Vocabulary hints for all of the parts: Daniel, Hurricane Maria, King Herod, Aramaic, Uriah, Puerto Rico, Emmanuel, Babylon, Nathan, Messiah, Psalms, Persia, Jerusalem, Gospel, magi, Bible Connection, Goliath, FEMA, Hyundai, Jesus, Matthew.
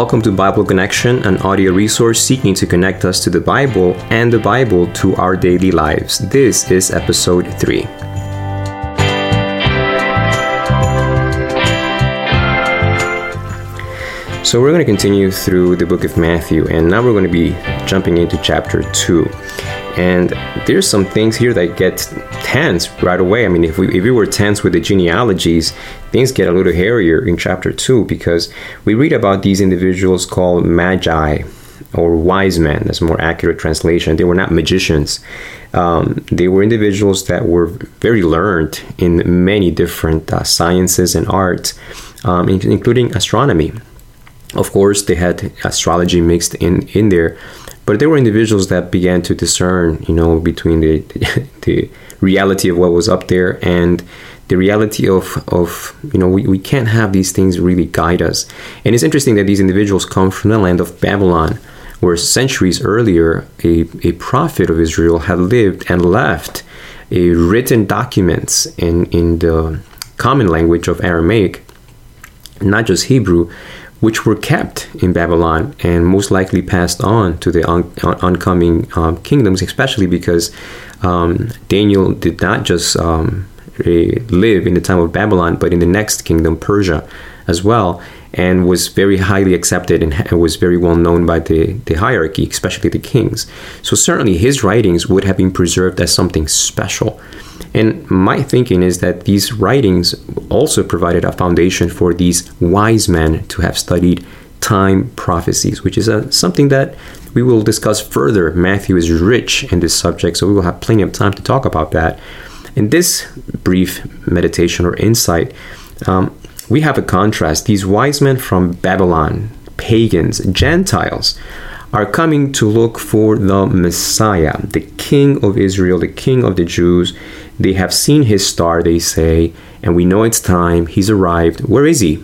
Welcome to Bible Connection, an audio resource seeking to connect us to the Bible and the Bible to our daily lives. This is episode 3. So we're going to continue through the book of Matthew, and now we're going to be jumping into chapter 2. And there's some things here that get tense right away. I mean, if we were tense with the genealogies, things get a little hairier in chapter 2, because we read about these individuals called magi, or wise men. That's a more accurate translation. They were not magicians. They were individuals that were very learned in many different sciences and arts, including astronomy. Of course, they had astrology mixed in there. But there were individuals that began to discern, between the reality of what was up there and the reality of we can't have these things really guide us. And it's interesting that these individuals come from the land of Babylon, where centuries earlier, a prophet of Israel had lived and left a written documents in the common language of Aramaic, not just Hebrew, which were kept in Babylon and most likely passed on to the oncoming kingdoms, especially because Daniel did not just live in the time of Babylon, but in the next kingdom, Persia, as well, and was very highly accepted and was very well known by the hierarchy, especially the kings. So certainly his writings would have been preserved as something special. And my thinking is that these writings also provided a foundation for these wise men to have studied time prophecies, which is something that we will discuss further. Matthew is rich in this subject, so we will have plenty of time to talk about that. In this brief meditation or insight, we have a contrast. These wise men from Babylon, pagans, Gentiles, are coming to look for the Messiah, the King of Israel, the King of the Jews. They have seen his star, they say, and we know it's time. He's arrived. Where is he?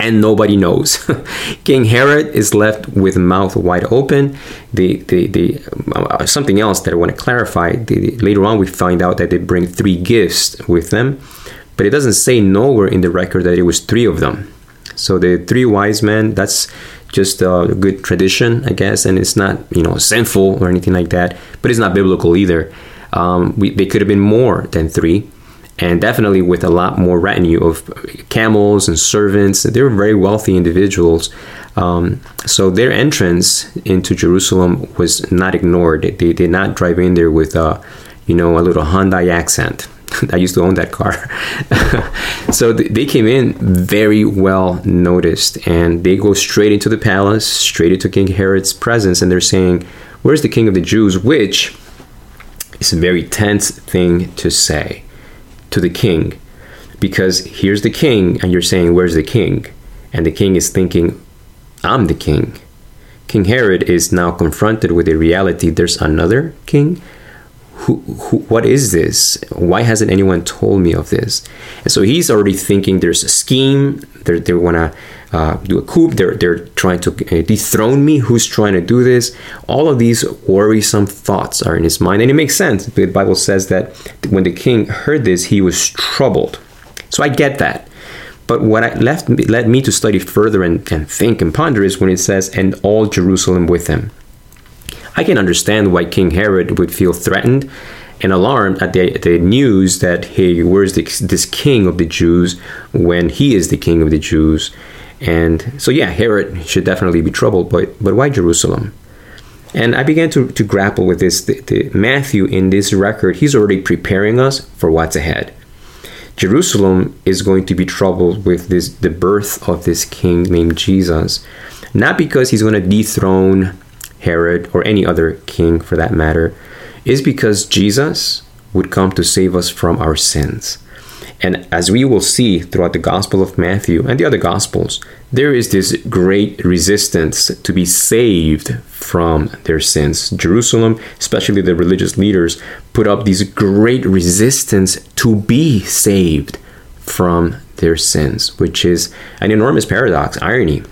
And nobody knows. King Herod is left with mouth wide open. Something else that I want to clarify. Later on, we find out that they bring 3 gifts with them, but it doesn't say nowhere in the record that it was 3 of them. So the 3 wise men, that's just a good tradition, I guess, and it's not, sinful or anything like that, but it's not biblical either. They could have been more than 3, and definitely with a lot more retinue of camels and servants. They were very wealthy individuals. So their entrance into Jerusalem was not ignored. They did not drive in there with a little Hyundai accent. I used to own that car. So they came in very well noticed, and they go straight into the palace, straight into King Herod's presence, and they're saying, "Where's the King of the Jews?" Which is a very tense thing to say to the king, because here's the king, and you're saying, "Where's the king?" And the king is thinking, "I'm the king." King Herod is now confronted with the reality: there's another king. What is this? Why hasn't anyone told me of this? And so he's already thinking there's a scheme. They want to do a coup. They're trying to dethrone me. Who's trying to do this? All of these worrisome thoughts are in his mind. And it makes sense. The Bible says that when the king heard this, he was troubled. So I get that. But what led me to study further and think and ponder is when it says, "And all Jerusalem with him." I can understand why King Herod would feel threatened and alarmed at the news that, hey, where's this king of the Jews when he is the king of the Jews? And so, yeah, Herod should definitely be troubled, but why Jerusalem? And I began to grapple with this. Matthew, in this record, he's already preparing us for what's ahead. Jerusalem is going to be troubled with the birth of this king named Jesus, not because he's going to dethrone Herod or any other king for that matter, is because Jesus would come to save us from our sins. And as we will see throughout the Gospel of Matthew and the other Gospels, there is this great resistance to be saved from their sins. Jerusalem, especially the religious leaders, put up this great resistance to be saved from their sins, which is an enormous paradox, irony.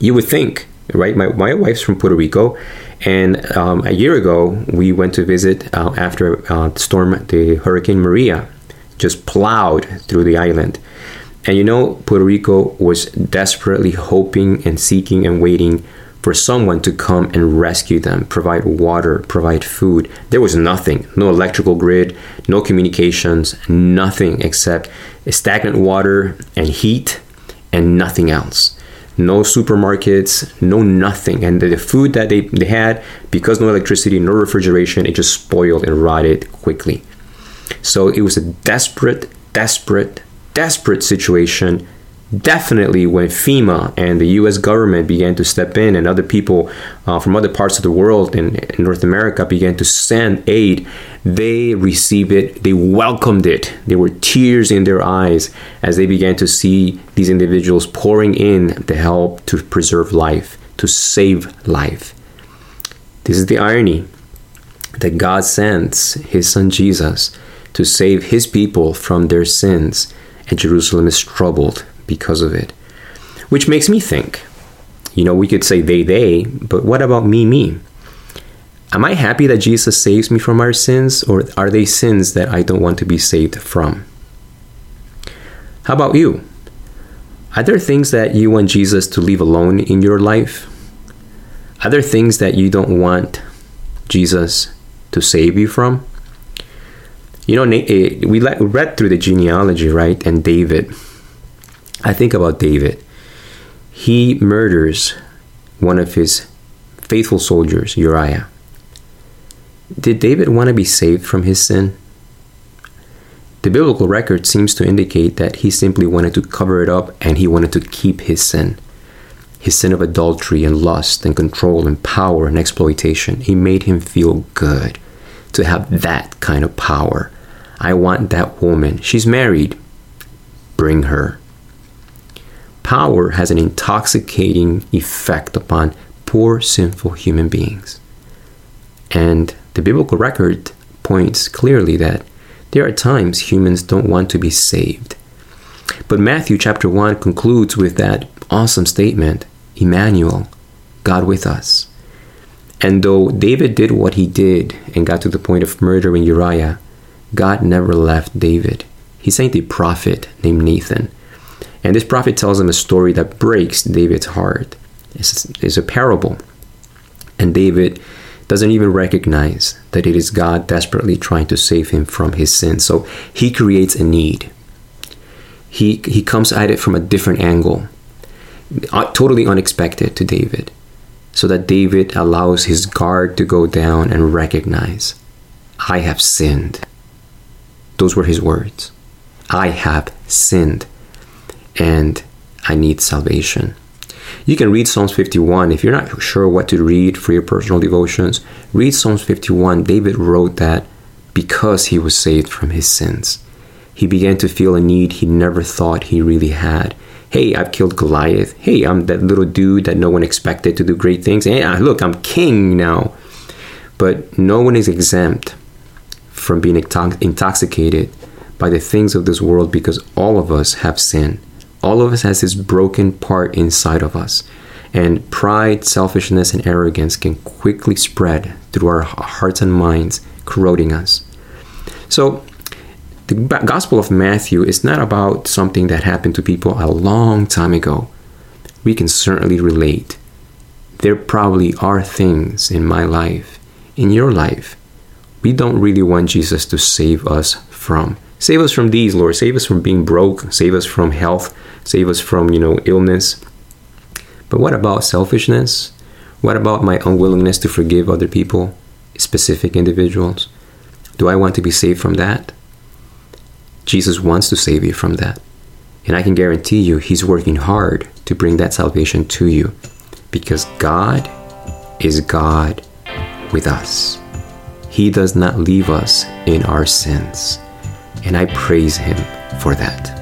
You would think, right? My wife's from Puerto Rico, and a year ago we went to visit after the Hurricane Maria just plowed through the island. And you know, Puerto Rico was desperately hoping and seeking and waiting for someone to come and rescue them, provide water, provide food. There was nothing, no electrical grid, no communications, nothing except stagnant water and heat and nothing else. No supermarkets, no nothing. And the food that they had, because no electricity, no refrigeration, it just spoiled and rotted quickly. So it was a desperate situation. Definitely when FEMA and the U.S. government began to step in, and other people from other parts of the world and North America began to send aid, they received it, they welcomed it. There were tears in their eyes as they began to see these individuals pouring in the help to preserve life, to save life. This is the irony that God sends his son Jesus to save his people from their sins, and Jerusalem is troubled because of it. Which makes me think, you know, we could say they, but what about me? Am I happy that Jesus saves me from our sins, or are they sins that I don't want to be saved from? How about you? Are there things that you want Jesus to leave alone in your life? Are there things that you don't want Jesus to save you from? You know, we read through the genealogy, right? And David. I think about David. He murders one of his faithful soldiers, Uriah. Did David want to be saved from his sin? The biblical record seems to indicate that he simply wanted to cover it up, and he wanted to keep his sin of adultery and lust and control and power and exploitation. He made him feel good to have that kind of power. I want that woman. She's married. Bring her. Power has an intoxicating effect upon poor, sinful human beings. And the biblical record points clearly that there are times humans don't want to be saved. But Matthew chapter 1 concludes with that awesome statement, Emmanuel, God with us. And though David did what he did and got to the point of murdering Uriah, God never left David. He sent a prophet named Nathan. And this prophet tells him a story that breaks David's heart. It's a parable. And David doesn't even recognize that it is God desperately trying to save him from his sin. So he creates a need. He comes at it from a different angle, totally unexpected to David, so that David allows his guard to go down and recognize, I have sinned. Those were his words. I have sinned. And I need salvation. You can read Psalms 51. If you're not sure what to read for your personal devotions, read Psalms 51. David wrote that because he was saved from his sins. He began to feel a need he never thought he really had. Hey, I've killed Goliath. Hey, I'm that little dude that no one expected to do great things. And look, I'm king now. But no one is exempt from being intoxicated by the things of this world, because all of us have sinned. All of us has this broken part inside of us. And pride, selfishness, and arrogance can quickly spread through our hearts and minds, corroding us. So the Gospel of Matthew is not about something that happened to people a long time ago. We can certainly relate. There probably are things in my life, in your life, we don't really want Jesus to save us from. Save us from these, Lord. Save us from being broke. Save us from health. Save us from, illness. But what about selfishness? What about my unwillingness to forgive other people, specific individuals? Do I want to be saved from that? Jesus wants to save you from that. And I can guarantee you, he's working hard to bring that salvation to you, because God is God with us. He does not leave us in our sins. And I praise him for that.